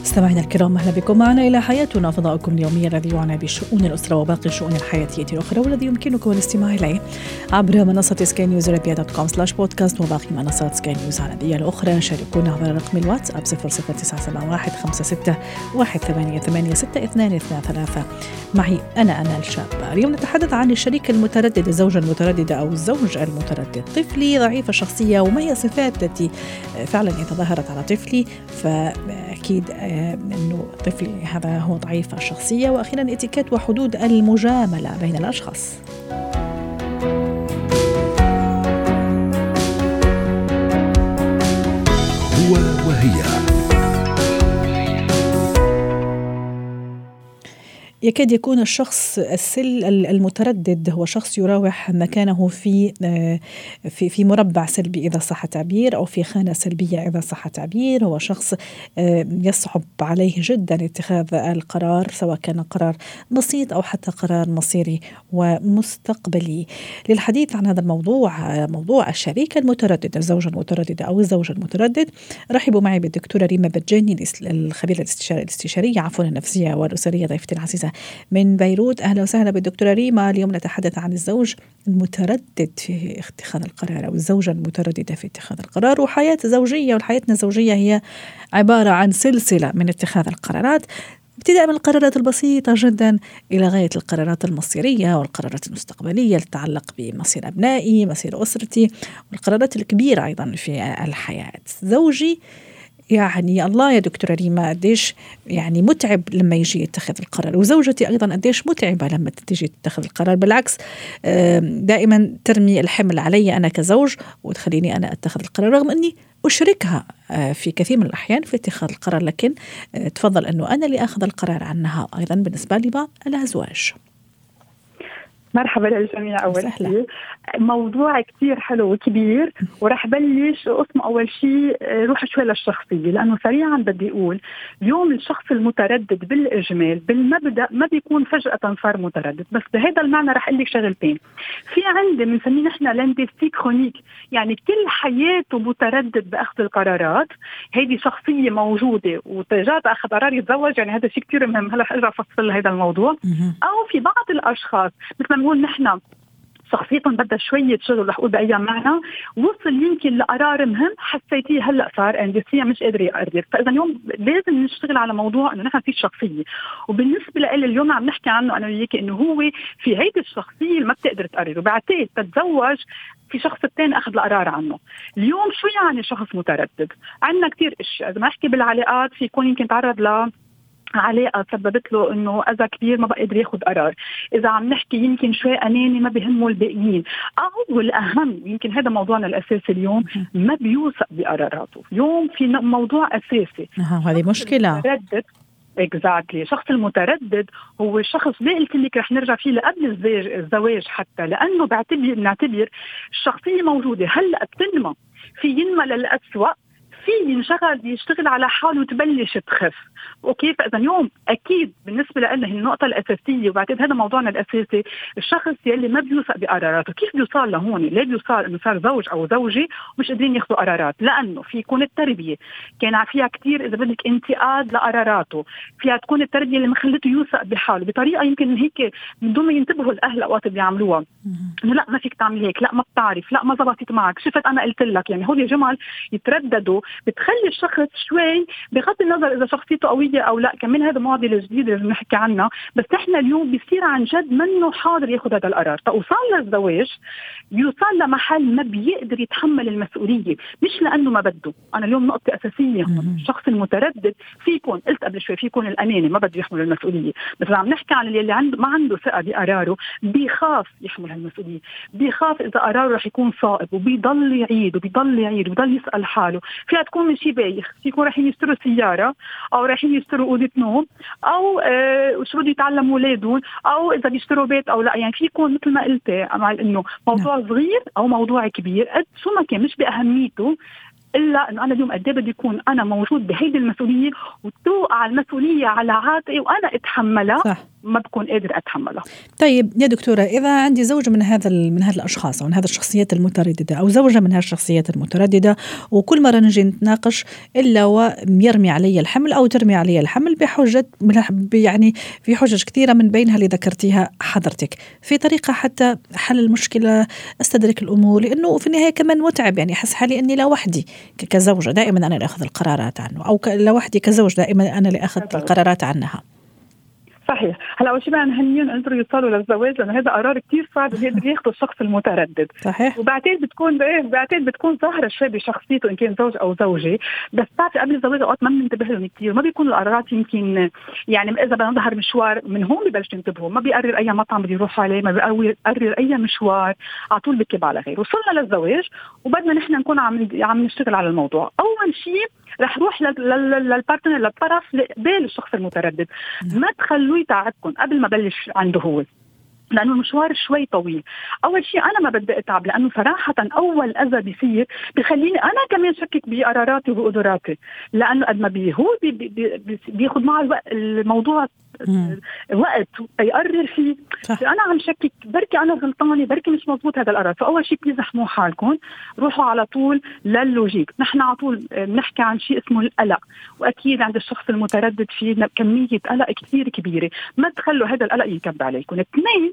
مستمعينا الكرام، اهلا بكم معنا الى حياتنا، فضاؤكم اليومي الذي يعنى بشؤون الاسره وباقي الشؤون الحياتيه الاخرى، والذي يمكنكم الاستماع اليه عبر منصه سكاي نيوز ارابيا .com/بودكاست وباقي منصات سكاي نيوز العربيه الاخرى. شاركونا عبر رقم الواتساب 009715618886223. معي انا الشاب. اليوم نتحدث عن الشريك المتردد، الزوجه المتردده او الزوج المتردد، طفلي ضعيف الشخصيه، وما هي الصفات التي فعلا تظاهرت على طفلي؟ فاكيد أنه طفلي هذا هو ضعيف الشخصية. وأخيراً إتيكيت وحدود المجاملة بين الأشخاص. هو وهي. يكاد يكون الشخص المتردد هو شخص يراوح مكانه في مربع سلبي إذا صح التعبير، أو في خانة سلبية إذا صح التعبير. هو شخص يصعب عليه جدا اتخاذ القرار، سواء كان قرار بسيط أو حتى قرار مصيري ومستقبلي. للحديث عن هذا موضوع الشريك المتردد، الزوجة المترددة أو الزوج المتردد، رحبوا معي بالدكتورة ريما بدجاني، الخبيرة الاستشارية النفسية والأسرية، ضيفتي العزيزة من بيروت. أهلا وسهلا بالدكتورة ريما. اليوم نتحدث عن الزوج المتردد في اتخاذ القرار، أو الزوجة المترددة في اتخاذ القرار. وحياة زوجية، وحياتنا الزوجية هي عبارة عن سلسلة من اتخاذ القرارات، ابتداء من القرارات البسيطة جدا إلى غاية القرارات المصيرية والقرارات المستقبلية اللي تتعلق بمصير أبنائي، مصير أسرتي، والقرارات الكبيرة أيضا في الحياة. زوجي يعني الله يا دكتورة ريما، قديش يعني متعب لما يجي يتخذ القرار، وزوجتي أيضا قديش متعبة لما تيجي تتخذ القرار. بالعكس، دائما ترمي الحمل علي أنا كزوج وتخليني أنا أتخذ القرار، رغم أني أشركها في كثير من الأحيان في اتخاذ القرار، لكن تفضل أنه أنا اللي أخذ القرار عنها. أيضا بالنسبة لبعض الأزواج. مرحبا للجميع. أول شيء موضوع كتير حلو وكبير، وراح بلش اسمه أول شيء روح شوي للشخصية، لأنه سريعا بدي أقول اليوم الشخص المتردد بالإجمال بالمبدأ ما بيكون فجأة صار متردد، بس بهذا المعنى راح أقول لك شغلتين. في عندي بنسميه نحن لانديستيك خونيك، يعني كل حياته متردد بأخذ القرارات. هذه شخصية موجودة وتجارب أخذ قرار يتزوج، يعني هذا شيء كتير مهم، هلا أرجع أفصل هذا الموضوع. أو في بعض الأشخاص مثل نقول نحن شخصيتهم بدها شوية شغل، رح أقول بأي معنى وصل يمكن لقرار مهم حسيتيه هلأ صار أنديسية مش قادرة يقرر. فإذا اليوم لازم نشتغل على موضوع إنه نحن في الشخصية، وبالنسبة لإلي اليوم عم نحكي عنه أنا وياك إنه هو في هيدي الشخصية اللي ما بتقدر تقرر، وبعتقد تتزوج في شخص التاني أخذ القرار عنه. اليوم شو يعني شخص متردد؟ عندنا كتير إشياء، إذا ما أحكي بالعلاقات في يكون يمكن تعرض ل علاقة سببت له انه اذى كبير ما بقى قادر ياخذ قرار، اذا عم نحكي يمكن شوي اناني ما بيهمه الباقيين، او والاهم يمكن هذا موضوعنا الاساسي اليوم ما بيوثق بقراراته. اليوم في موضوع اساسي هذه مشكلة. Exactly. شخص المتردد هو الشخص باقي كلك رح نرجع فيه لقبل الزواج حتى، لانه بنعتبر الشخصية موجودة هلا بتنمى، في ينمى للأسوأ، في ينشغل يشتغل على حاله وتبلش تخف. اوكي، فاذا اليوم اكيد بالنسبه لنا النقطه الاساسيه، وبعتقد هذا موضوعنا الاساسي، الشخص يلي ما بيوثق بقراراته. كيف بيوصل لهون؟ ليه بيوصل انه صار زوج او زوجه مش قادرين ياخذوا قرارات؟ لانه في يكون التربيه كان فيها كتير اذا بدك انتقاد لقراراته، فيها تكون التربيه اللي ما خلته يوثق بحاله بطريقه يمكن هيك من دون ما ينتبهوا الاهل اوقات بيعملوها، انه لا ما فيك تعمل هيك، لا ما بتعرف، لا ما زبطت معك، شفت انا قلت لك. يعني هول الجمل يترددوا بتخلي الشخص شوي، بغض النظر اذا شخصيته قويه او لا، كمان هذا معضله جديده اللي بنحكي عنها، بس احنا اليوم بيصير عن جد منه حاضر ياخذ هذا القرار. فوصل للزواج يوصل لمحل ما بيقدر يتحمل المسؤوليه، مش لانه ما بده. انا اليوم نقطه اساسيه هون، الشخص المتردد فيكون قلت قبل شوي فيكون الاناني ما بده يحمل المسؤوليه، بس عم نحكي عن اللي عنده ما عنده ثقه بقراره، بيخاف يحمل هالمسؤوليه، بيخاف اذا قراره رح يكون صائب، وبيضل يعيد وبيضل يعيد وبيضل يسال حاله. فيها تكون من شيء بايخ، يكون رح يشتري سياره او رح رايحين يشتروا اوضه نوم او شو بده يتعلم اولادهم او اذا بيشتروا بيت او لا، يعني في يكون مثل ما قلت مع انه موضوع صغير او موضوع كبير قد شو ما كان مش باهميته، الا انه انا اليوم قد ايه بدي يكون انا موجود بهيدي المسؤوليه وتوقع المسؤوليه على عاتقي وانا اتحملها صح. ما بكون قادر اتحملها. طيب يا دكتوره، اذا عندي زوج من هذا الاشخاص او من هذه الشخصيات المتردده او زوجه من هذه الشخصيات المتردده، وكل مره نجي نتناقش الا ويرمي علي الحمل او ترمي علي الحمل بحجه، يعني في حجج كثيره من بينها اللي ذكرتيها حضرتك، في طريقه حتى حل المشكله استدرك الامور؟ لانه في النهايه كمان متعب، يعني احس حالي اني لا وحدي كزوجه دائما انا اللي اخذ القرارات عنه، او لوحدي كزوج دائما انا اللي اخذ القرارات عنها. صحيح. هلا اول شيء بقى مهمين انتوا يوصلوا للزواج، لانه هذا قرار كتير صعب بيقدر ياخده الشخص المتردد. صحيح. وبعدين بتكون ظاهره شوي بشخصيته ان كان زوج او زوجه، بس بعد قبل الزواج اوقات ما بننتبه لهم كتير، ما بيكون القرارات يمكن يعني اذا بدنا نظهر مشوار من هون ببلش ينتبهوا، ما بيقرر اي مطعم بده يروح عليه، ما بيقرر اي مشوار، على طول بكيب على غير. وصلنا للزواج وبدنا نحن نكون عم نشتغل على الموضوع، اول شيء رح روح للبارتنر للطرف قبل الشخص المتردد، ما تخلوه يتعبكم قبل ما بلش عنده هو، لأنه المشوار شوي طويل. أول شيء أنا ما بدي أتعب، لأنه صراحة أول أذى بيصير بخليني أنا كمان شكك بقراراتي وبقدراتي، لأنه قد ما هو بياخد معه الموضوع وقت يقرر فيه، فأنا عم شكك بركي أنا غلطانة، بركي مش مضبوط هذا القرار. فأول شيء بيزحموا حالكم، روحوا على طول لللوجيك. نحن على طول بنحكي عن شيء اسمه القلق، وأكيد عند الشخص المتردد فيه كمية قلق كثير كبيرة، ما تخلوا هذا القلق يكب عليكم. اثنين،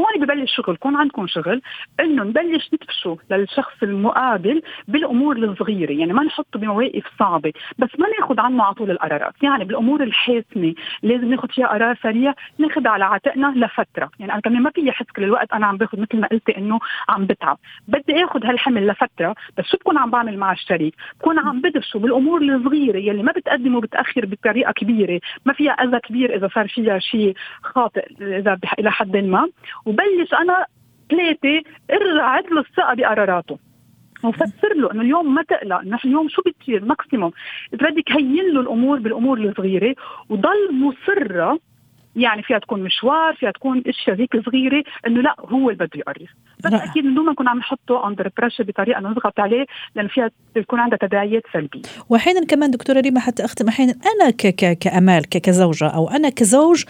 هون ببلش شغلكم، عندكم شغل انه نبلش نتفشوا للشخص المقابل بالامور الصغيره، يعني ما نحطه بمواقف صعبه بس ما ناخذ عنه على طول القرارات، يعني بالامور الحاسمه لازم ناخذ فيها قرار سريع، ناخذ على عاتقنا لفتره. يعني انا كمان ما في حس كل الوقت انا عم باخذ مثل ما قلتي انه عم بتعب، بدي اخذ هالحمل لفتره، بس شو بكون عم بعمل مع الشريك؟ بكون عم بدرسه بالامور الصغيره يلي ما بتقدم وبتاخر بطريقه كبيره، ما فيها اذى كبير اذا صار فيها شيء خاطئ اذا الى حد ما. وبلش أنا 3 ارجع له الثقة بقراراته وفسر له انه اليوم ما تقلق، نحن اليوم شو بتصير ماكسيموم، اذا بدك هين له الامور بالامور الصغيره وضل مصره، يعني فيها تكون مشوار، فيها تكون اشياء هيك صغيره انه لا هو اللي بده يقرر، بس اكيد من دون ما نكون عم نحطه اندر بريشر بطريقه نضغط عليه، لان فيها تكون عندها تداعيات سلبيه. واحيانا كمان دكتوره ريما حتى اختم، احيانا انا كامال كزوجه او انا كزوج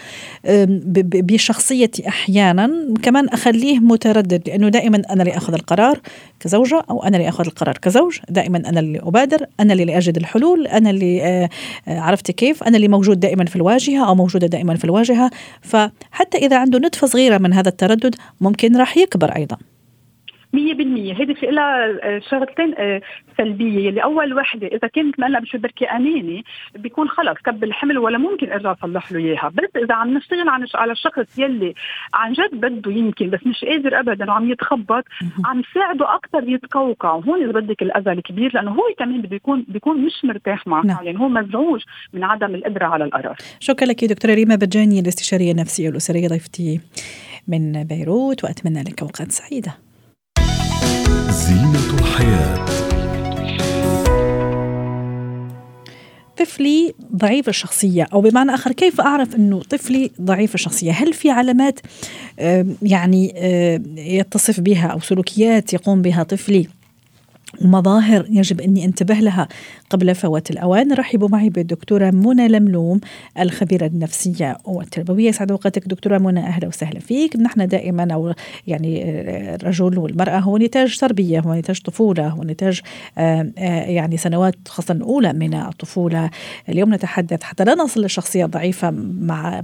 بشخصيتي احيانا كمان اخليه متردد، لانه دائما انا اللي اخذ القرار كزوجه، او انا اللي اخذ القرار كزوج، دائما انا اللي ابادر، انا اللي اجد الحلول، انا اللي عرفت كيف، انا اللي موجود دائما في الواجهه او موجوده دائما في الواجهه. فحتى إذا عنده نتفة صغيرة من هذا التردد ممكن راح يكبر أيضا 100%. هذه في لها شغلتين سلبية، اللي أول وحدة إذا كانت مقلقة بشو بركي أناني بيكون خلص كب الحمل ولا ممكن أرجع أصلح له إياها، بس إذا عم نشتغل على الشخص يلي عن جد بده يمكن بس مش قادر أبدا وعم يتخبط، عم ساعده أكتر يتقوقع، وهون إذا بدك الأذى الكبير، لأنه هو كمان بده بيكون مش مرتاح معه، يعني هو مزعوج من عدم القدرة على القرار. شكرا لك دكتورة ريما بدجاني، الاستشارية النفسية والأسرية، ضيفتي من بيروت، وأتمنى لك أوقات سعيدة. زينة الحياة. طفلي ضعيف الشخصية، أو بمعنى آخر كيف أعرف أنه طفلي ضعيف الشخصية؟ هل في علامات يعني يتصف بها أو سلوكيات يقوم بها طفلي ومظاهر يجب أني انتبه لها قبل فوات الأوان؟ رحبوا معي بالدكتورة منى لملوم الخبيرة النفسية والتربوية. سعد وقتك دكتورة منى، أهلا وسهلا فيك. نحن دائما أو يعني الرجل والمرأة هو نتاج تربية، هو نتاج طفولة، هو نتاج يعني سنوات خاصة الأولى من الطفولة. اليوم نتحدث حتى لا نصل للشخصية الضعيفة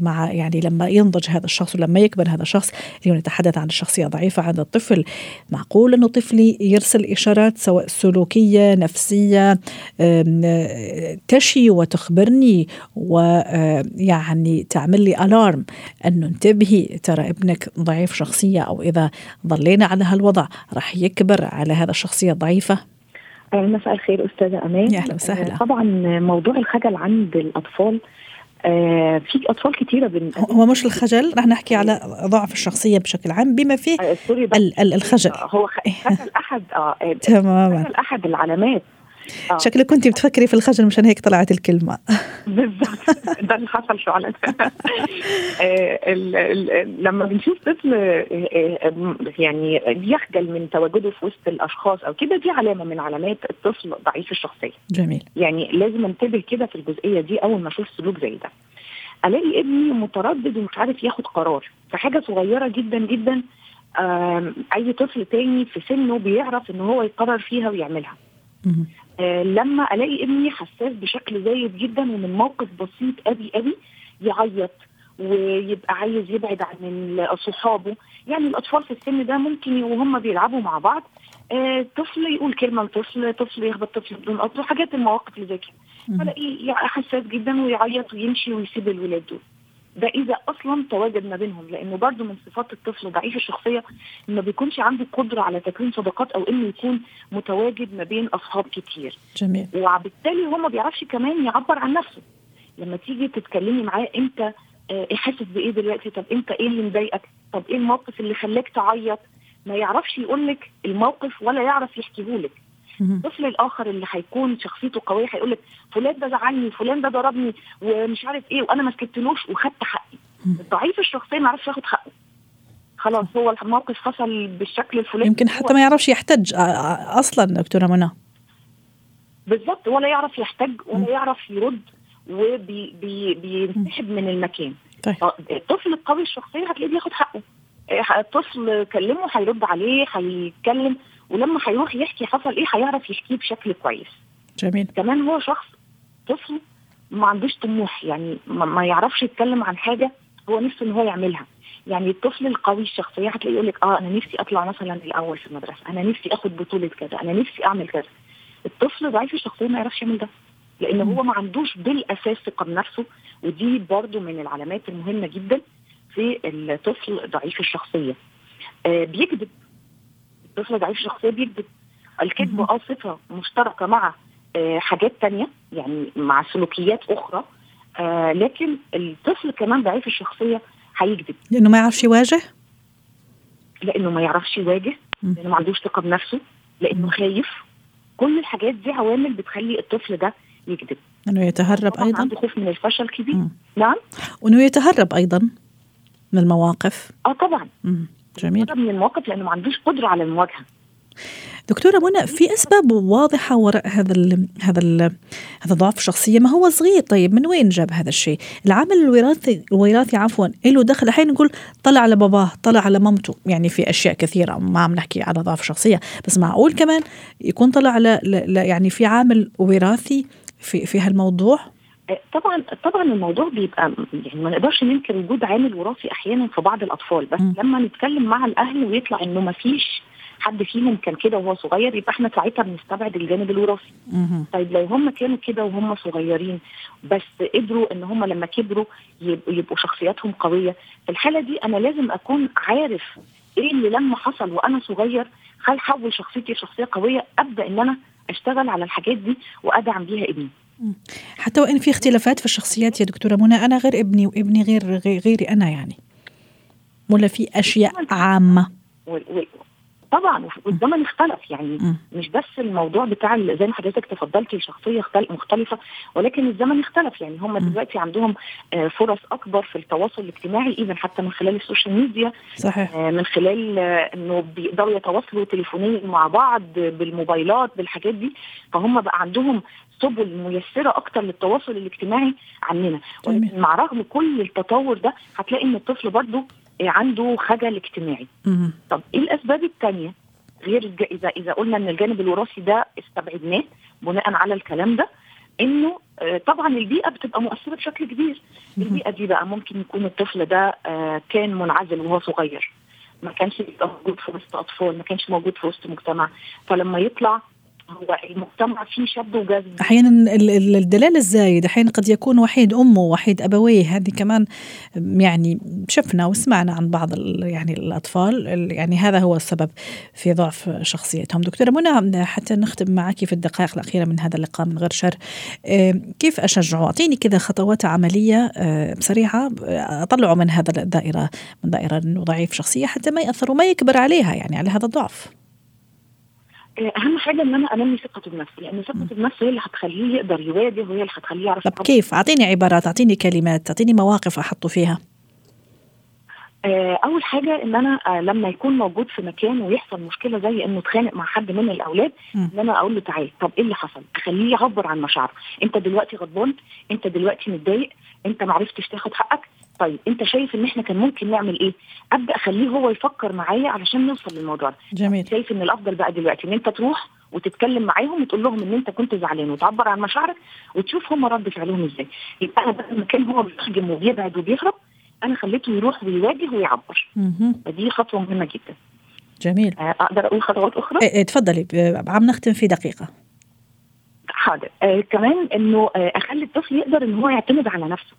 مع يعني لما ينضج هذا الشخص ولما يكبر هذا الشخص. اليوم نتحدث عن الشخصية الضعيفة عند الطفل. معقول أنه طفلي يرسل إشارات سواء سلوكية نفسية تشي وتخبرني ويعني تعمل لي ألارم أنه انتبهي ترى ابنك ضعيف شخصية، أو إذا ضلينا على هالوضع رح يكبر على هذا الشخصية الضعيفة؟ مساء الخير أستاذة أمان. أهلا وسهلا. طبعا موضوع الخجل عند الأطفال، في أطفال كتيرة هو مش الخجل، رح نحكي على ضعف الشخصية بشكل عام بما فيه الخجل. هو خجل أحد العلامات شكلك كنتي بتفكري في الخجل مشان هيك طلعت الكلمة. بالضبط ده اللي حصل فعلا. لما بنشوف طفل يعني يخجل من تواجده في وسط الأشخاص أو كده، دي علامة من علامات الطفل ضعيف الشخصية. جميل. يعني لازم انتبه كده في الجزئية دي. أول ما أشوف سلوك زي ده، ألاقي ابني متردد ومش عارف ياخد قرار في حاجة صغيرة جدا جدا، أي طفل تاني في سنه بيعرف إن هو يقرر فيها ويعملها. لما ألاقي ابني حساس بشكل زايد جدا، ومن موقف بسيط أبي يعيط ويبقى عايز يبعد عن صحابه. يعني الأطفال في السن ده ممكن وهم بيلعبوا مع بعض طفل يقول كلمة لطفل، طفل يخبط طفل بدون قصد، حاجات المواقف اللي زي كده. فلاقيه حساس جدا ويعيط ويمشي ويسيب الولاد دول. ده إذا أصلا تواجد ما بينهم، لأنه برضو من صفات الطفل ضعيف الشخصية ما بيكونش عنده قدرة على تكوين صداقات، أو إنه يكون متواجد ما بين أصحاب كتير. جميل. وبالتالي هو ما بيعرفش كمان يعبر عن نفسه. لما تيجي تتكلمي معاه، أنت حاسس بإيه دلوقتي؟ طب أنت إيه اللي مضايقك؟ طب إيه الموقف اللي خلاك تعيط؟ ما يعرفش يقولك الموقف ولا يعرف يحكيهولك. الطفل الآخر اللي هيكون شخصيته قوية هيقولك فلان ده زعلني، فلان ده ضربني، ومش عارف إيه، وأنا ما سكتلوش وخدت حقي. الضعيف الشخصية ما عرفش ياخد حقه، خلاص هو الموقف حصل بالشكل الفلاني، يمكن حتى ما يعرفش يحتج أصلا. دكتورة منى، بالضبط، ولا يعرف يحتج ولا يعرف يرد، وبينسحب من المكان. طيب. الطفل القوي الشخصية هتلاقيه بياخد حقه، الطفل كلمه هيرد عليه، هيتكلم، ولما هيروح يحكي حصل ايه هيعرف يحكيه بشكل كويس. جميل. كمان هو شخص طفل ما عندوش طموح، يعني ما يعرفش يتكلم عن حاجه هو نفسه ان هو يعملها. يعني الطفل القوي الشخصيه هتلاقيه يقول لك انا نفسي اطلع مثلا الاول في المدرسه، انا نفسي اخد بطوله كذا، انا نفسي اعمل كذا. الطفل ضعيف الشخصيه ما يعرفش يعمل ده، لانه هو ما عندوش بالاساس ثقه بنفسه، ودي برضو من العلامات المهمه جدا في الطفل ضعيف الشخصيه. بيكذب. الطفل ضعيف الشخصية بيكذب. الكذب صفة مشتركة مع حاجات تانية، يعني مع سلوكيات أخرى، لكن الطفل كمان ضعيف الشخصية هيكذب لأنه ما يعرفش يواجه، لأنه ما عندوش ثقة بنفسه، لأنه خايف. كل الحاجات دي عوامل بتخلي الطفل ده يكذب، أنه يتهرب أيضا، عنده خوف من الفشل كبير. نعم، وأنه يتهرب أيضا من المواقف. طبعا. جميل. من المواقف لأنه ما عندوش قدرة على المواجهة. دكتورة منى، في أسباب واضحة وراء هذا ضعف الشخصية؟ ما هو صغير. طيب من وين جاب هذا الشيء؟ العامل الوراثي عفوا له دخل. الحين نقول طلع على باباه، طلع على مامته، يعني في أشياء كثيرة ما عم نحكي على ضعف الشخصية، بس معقول كمان يكون طلع على يعني في عامل وراثي في هالموضوع؟ طبعا الموضوع بيبقى يعني ما نقدرش ننكر وجود عامل وراثي احيانا في بعض الاطفال، بس لما نتكلم مع الاهل ويطلع انه ما فيش حد فيهم كان كده وهو صغير، يبقى احنا ساعتها بنستبعد الجانب الوراثي. طيب لو هم كانوا كده وهم صغيرين بس قدروا ان هم لما كبروا يبقوا شخصياتهم قويه، في الحاله دي انا لازم اكون عارف ايه اللي لما حصل وانا صغير هيحول شخصيتي لشخصيه قويه، ابدا ان انا اشتغل على الحاجات دي وادعم بيها ابني. حتى وإن في اختلافات في الشخصيات يا دكتورة منى، أنا غير ابني وابني غيري أنا، يعني ولا في أشياء عامة؟ طبعا والزمن اختلف، يعني مش بس الموضوع بتاع زي ما حضرتك تفضلتي الشخصية مختلفة، ولكن الزمن اختلف. يعني هم دلوقتي عندهم فرص أكبر في التواصل الاجتماعي، إذن حتى من خلال السوشيال ميديا. صحيح. من خلال أنه بيقدروا يتواصلوا تليفونيا مع بعض، بالموبايلات، بالحاجات دي، فهم بقى عندهم سبل ميسرة أكتر للتواصل الاجتماعي عننا. مع رغم كل التطور ده هتلاقي أن الطفل برضو عنده خجل اجتماعي. طب إيه الأسباب التانية غير إذا قلنا أن الجانب الوراثي ده استبعدناه بناء على الكلام ده؟ إنه طبعا البيئة بتبقى مؤثرة بشكل كبير. البيئة دي بقى ممكن يكون الطفل ده كان منعزل وهو صغير، ما كانش موجود في وسط أطفال، ما كانش موجود في وسط مجتمع، فلما يطلع هو المجتمع فيه شد وجذب. أحيانا الدلال الزايد، أحيانا قد يكون وحيد أمه وحيد أبويه. هذه كمان يعني شفنا وسمعنا عن بعض يعني الأطفال، يعني هذا هو السبب في ضعف شخصيتهم. دكتورة منى، حتى نختم معك في الدقائق الأخيرة من هذا اللقاء من غير شر، كيف أشجعه؟ أعطيني كذا خطوات عملية سريعة أطلعه من هذا الدائرة، من دائرة ضعيف شخصية، حتى ما يأثر وما يكبر عليها، يعني على هذا الضعف. اهم حاجه ان انا انمي ثقته بنفسي، لان ثقته بنفسه هي اللي هتخليه يقدر يواجه وهي اللي هتخليه يعرف. طب كيف؟ اعطيني عبارات، اعطيني كلمات، اعطيني مواقف احطه فيها. اول حاجه ان انا لما يكون موجود في مكان ويحصل مشكله زي انه اتخانق مع حد من الاولاد، ان انا اقول له تعال، طب ايه اللي حصل، اخليه يعبر عن مشاعره. انت دلوقتي غضبان، انت دلوقتي متضايق، انت ما عرفتش تاخد حقك، طيب انت شايف ان احنا كان ممكن نعمل ايه؟ ابدا اخليه هو يفكر معايا علشان نوصل للموضوع ده. جميل. شايف ان الافضل بقى دلوقتي ان انت تروح وتتكلم معاهم وتقول لهم ان انت كنت زعلان وتعبر عن مشاعرك وتشوف هم رد فعلهم ازاي. يبقى انا بدل ما كان هو بيحجم وبيبعد وبيهرب، انا خليته يروح ويواجه ويعبر. فدي خطوه مهمه جدا. جميل. اقدر اقول خطوات اخرى؟ اتفضلي، عم نختم في دقيقه. حاضر. كمان انه اخلي الطفل يقدر ان هو يعتمد على نفسه.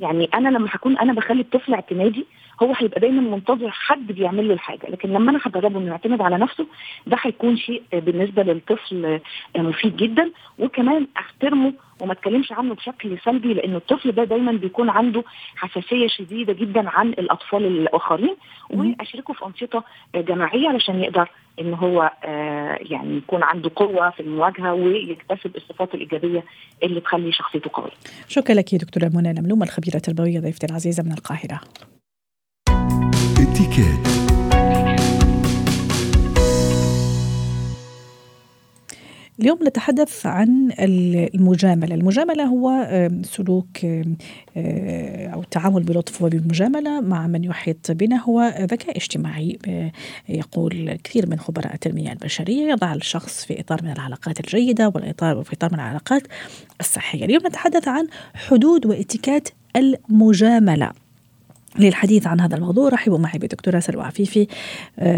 يعني انا لما هكون انا بخلي الطفل اعتمادي، هو هيبقى دايما منتظر حد بيعمل له الحاجه، لكن لما انا هدربه انه يعتمد على نفسه، ده هيكون شيء بالنسبه للطفل مفيد جدا. وكمان احترمه وما اتكلمش عنه بشكل سلبي، لانه الطفل ده دايما بيكون عنده حساسيه شديده جدا عن الاطفال الاخرين، واشركه في انشطه جماعيه علشان يقدر ان هو يعني يكون عنده قوه في المواجهه ويكتسب الصفات الايجابيه اللي تخلي شخصيته قويه. شكرا لك يا دكتوره منى لملوم، الخبيره التربويه، ضيفتي العزيزه من القاهره. اليوم نتحدث عن المجاملة. المجاملة هو سلوك أو التعامل بلطف وبالمجاملة مع من يحيط بنا، هو ذكاء اجتماعي يقول كثير من خبراء التنمية البشرية، يضع الشخص في إطار من العلاقات الجيدة والإطار في إطار من العلاقات الصحية. اليوم نتحدث عن حدود واتكات المجاملة. للحديث عن هذا الموضوع رحبوا معي بالدكتورة سلوى عفيفي،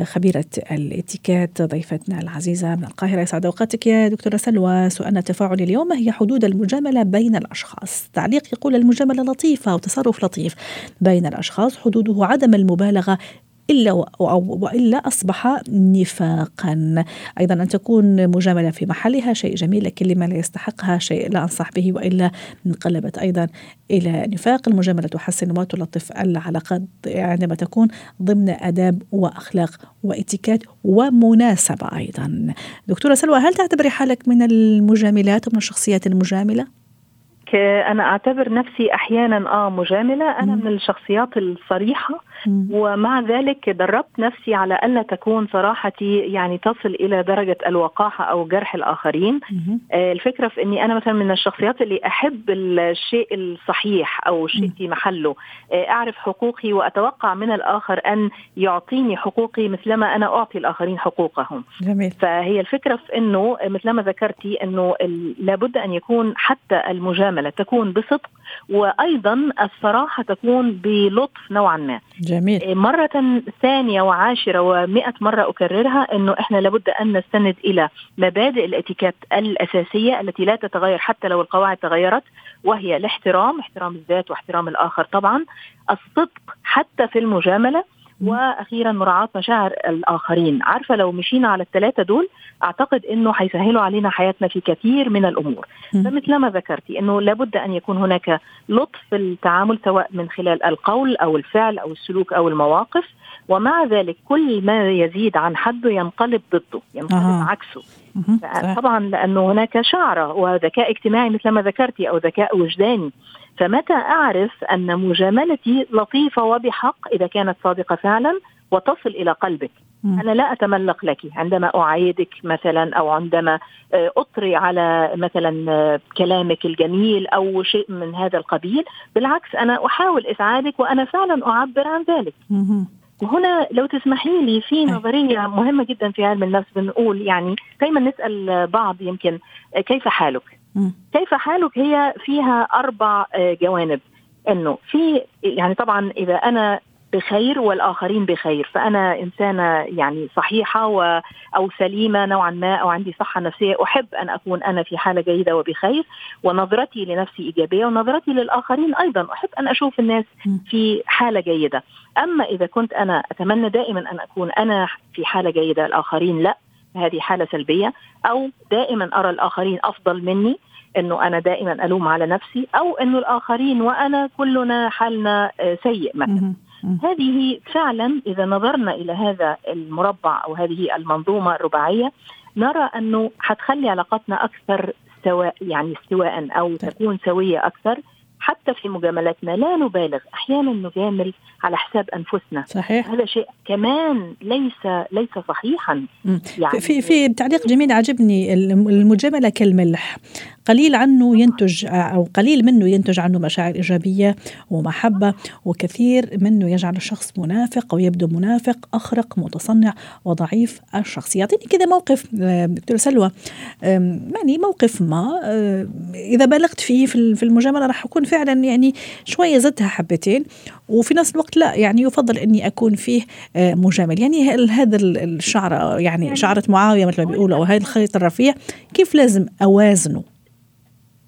خبيرة الاتيكيت، ضيفتنا العزيزة من القاهرة. يسعد أوقاتك يا دكتورة سلوى. سؤالنا التفاعلي اليوم هي حدود المجاملة بين الأشخاص. تعليق يقول المجاملة لطيفة وتصرف لطيف بين الأشخاص، حدوده عدم المبالغة وإلا أصبح نفاقا. أيضا أن تكون مجاملة في محلها شيء جميل، لكن لما لا يستحقها شيء لا أنصح به، وإلا انقلبت أيضا إلى نفاق. المجاملة تحسن وتلطف العلاقات عندما تكون ضمن أداب وأخلاق وإتيكات ومناسبة. أيضا دكتورة سلوى، هل تعتبري حالك من المجاملات ومن الشخصيات المجاملة؟ أنا أعتبر نفسي أحيانا مجاملة. أنا من الشخصيات الصريحة، ومع ذلك دربت نفسي على ألا تكون صراحتي يعني تصل إلى درجة الوقاحة أو جرح الآخرين. الفكرة في أني أنا مثلا من الشخصيات اللي أحب الشيء الصحيح أو شيء في محله، أعرف حقوقي وأتوقع من الآخر أن يعطيني حقوقي مثلما أنا أعطي الآخرين حقوقهم. جميل. فهي الفكرة في أنه مثلما ذكرتي أنه لابد أن يكون حتى المجاملة تكون بصدق، وأيضا الصراحة تكون بلطف نوعا ما. جميل. مرة ثانية و10 و100 مرة أكررها أنه إحنا لابد أن نستند إلى مبادئ الاتيكيت الأساسية التي لا تتغير حتى لو القواعد تغيرت، وهي الاحترام، احترام الذات واحترام الآخر طبعا، الصدق حتى في المجاملة، وأخيرا مراعاة مشاعر الآخرين. عارفة لو مشينا على ال3 دول أعتقد أنه هيسهلوا علينا حياتنا في كثير من الأمور. فمثل ما ذكرتي أنه لابد أن يكون هناك لطف في التعامل، سواء من خلال القول أو الفعل أو السلوك أو المواقف، ومع ذلك كل ما يزيد عن حده ينقلب ضده، ينقلب عكسه. طبعا لأنه هناك شعرة وذكاء اجتماعي مثل ما ذكرتي أو ذكاء وجداني. فمتى أعرف أن مجاملتي لطيفة وبحق؟ إذا كانت صادقة فعلا وتصل إلى قلبك. أنا لا أتملق لك عندما أعايدك مثلا، أو عندما أطري على مثلا كلامك الجميل أو شيء من هذا القبيل، بالعكس أنا أحاول إسعادك وأنا فعلا أعبر عن ذلك. وهنا لو تسمحي لي في نظرية مهمة جدا في علم النفس، بنقول يعني دايما نسأل بعض يمكن كيف حالك؟ كيف حالك هي فيها 4 جوانب. انه في يعني طبعا اذا انا بخير والاخرين بخير، فانا انسانه يعني صحيحه او سليمه نوعا ما، او عندي صحه نفسيه، احب ان اكون انا في حاله جيده وبخير، ونظرتي لنفسي ايجابيه، ونظرتي للاخرين ايضا احب ان اشوف الناس في حاله جيده. اما اذا كنت انا اتمنى دائما ان اكون انا في حاله جيده الاخرين لا، هذه حالة سلبية. أو دائما أرى الآخرين أفضل مني، أنه أنا دائما ألوم على نفسي، أو أنه الآخرين وأنا كلنا حالنا سيء مثلا. هذه فعلا إذا نظرنا إلى هذا المربع أو هذه المنظومة الرباعية نرى أنه هتخلي علاقاتنا أكثر سواء، يعني استواء أو تكون سوية أكثر. حتى في مجاملاتنا لا نبالغ، أحيانا نجامل على حساب أنفسنا. صحيح. هذا شيء كمان ليس صحيحا. يعني في تعليق جميل عجبني، المجاملة كالملح قليل عنه ينتج أو قليل منه ينتج عنه مشاعر إيجابية ومحبة، وكثير منه يجعل الشخص منافق أو يبدو منافق، أخرق، متصنع وضعيف الشخصية. يعطيني كذا موقف دكتورة سلوى، يعني موقف ما إذا بالغت فيه في المجاملة راح أكون فعلا يعني شوية زدتها حبتين، وفي نفس الوقت لا يعني يفضل أني أكون فيه مجامل. يعني هذا الشعر، يعني شعرة معاوية مثل ما بيقولوا، أو هذا الخيط الرفيع كيف لازم أوازنه؟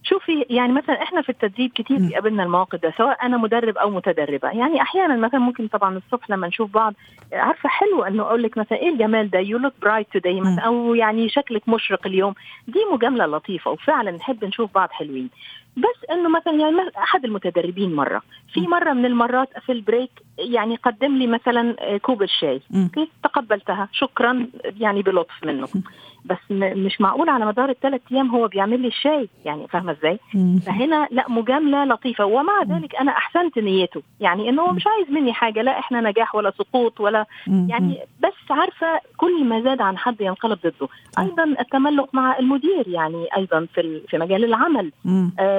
شوفي يعني مثلا احنا في التدريب كتير بيقابلنا المواقف ده، سواء انا مدرب او متدربه. يعني احيانا مثلا ممكن طبعا الصبح لما نشوف بعض، عارفه حلو انه اقول لك مثلا ايه الجمال ده، يو لوك برايت توداي، او يعني شكلك مشرق اليوم، دي مجامله لطيفه وفعلا نحب نشوف بعض حلوين. بس انه مثلا يعني احد المتدربين مره في مره من المرات في البريك يعني قدم لي مثلا كوب الشاي، كيف تقبلتها شكرا يعني بلطف منه، بس مش معقول على مدار الثلاث ايام هو بيعمل لي الشاي، يعني فاهمه ازاي؟ فهنا لا، مجامله لطيفه، ومع ذلك انا احسنت نيته، يعني انه مش عايز مني حاجه، لا احنا نجاح ولا سقوط ولا يعني، بس عارفه كل ما زاد عن حد ينقلب ضده. ايضا التملق مع المدير، يعني ايضا في مجال العمل،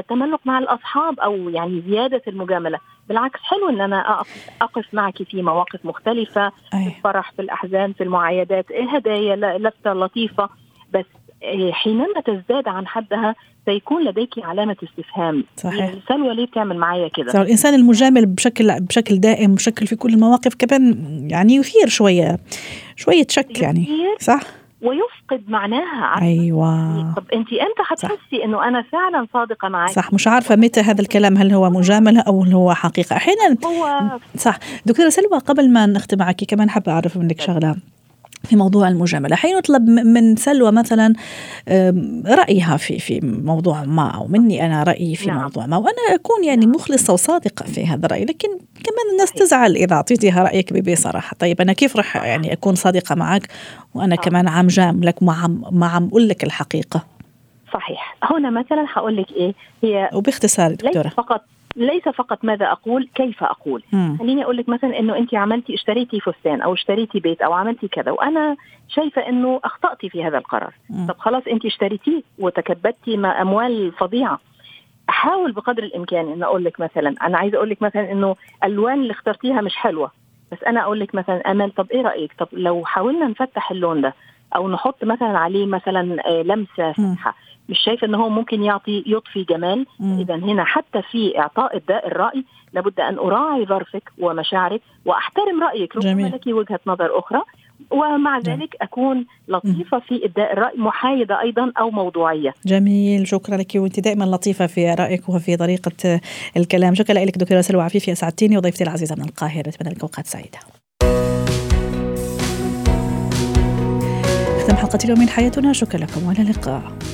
تملق مع الاصحاب، او يعني زياده المجامله. بالعكس حلو ان انا اقف معك في مواقف مختلفه، في الفرح، في الاحزان، في المعايدات، الهدايا لفته لطيفه، بس حينما تزداد عن حدها سيكون لديك علامة استفهام. صحيح. سلوى ليه بتعمل معايا كده؟ الإنسان المجامل بشكل دائم، بشكل في كل المواقف كمان، يعني يثير شوية شك، يعني صح، ويفقد معناها. أيوة. طب أنت هتحسي إنه أنا فعلا صادقة معاك. صح، مش عارفة متى هذا الكلام، هل هو مجاملة أو هل هو حقيقة أحيانا هو. صح دكتورة سلوى، قبل ما نختم معك كمان حابة أعرف منك شغلة في موضوع المجاملة. حين نطلب من سلوى مثلا رأيها في موضوع ما، أو مني أنا رأيي في موضوع ما، وأنا أكون يعني مخلصة وصادقة في هذا الرأي، لكن كمان الناس تزعل إذا أعطيتها رأيك بصراحة. طيب أنا كيف رح يعني أكون صادقة معك وأنا كمان عم جاملك ما عم أقول لك الحقيقة؟ صحيح. هنا مثلا هقول لك إيه هي، وباختصار دكتورة، ليس فقط ماذا أقول، كيف أقول. خليني أقول لك مثلا إنه أنت عملتي، اشتريتي فستان أو اشتريتي بيت أو عملتي كذا، وأنا شايفة إنه أخطأتي في هذا القرار. طب خلاص أنت اشتريتيه وتكبدتي مع أموال فظيعة. أحاول بقدر الإمكان إن أقول لك مثلا، أنا عايزة أقول لك مثلا إنه الألوان اللي اخترتيها مش حلوة، بس أنا أقول لك مثلا أمل، طب إيه رأيك طب لو حاولنا نفتح اللون ده، أو نحط مثلا عليه مثلا لمسة فاتحة، مش شايف إن هو ممكن يطفي جمال؟ إذا هنا حتى في إعطاء الرأي لابد أن أراعي ظرفك ومشاعرك وأحترم رأيك، ربما لك وجهة نظر أخرى، ومع ذلك أكون لطيفة في إبداء الرأي، محايدة أيضا أو موضوعية. جميل، شكرا لك، وأنت دائما لطيفة في رأيك وفي طريقة الكلام. شكرا لك دكتورة سلوى عفيفي، أسعدتيني، وضيفتي العزيزة من القاهرة. أتمنى لك أوقات سعيدة. ختم حلقة اليوم من حياتنا، شكرا لكم وعلى اللقاء.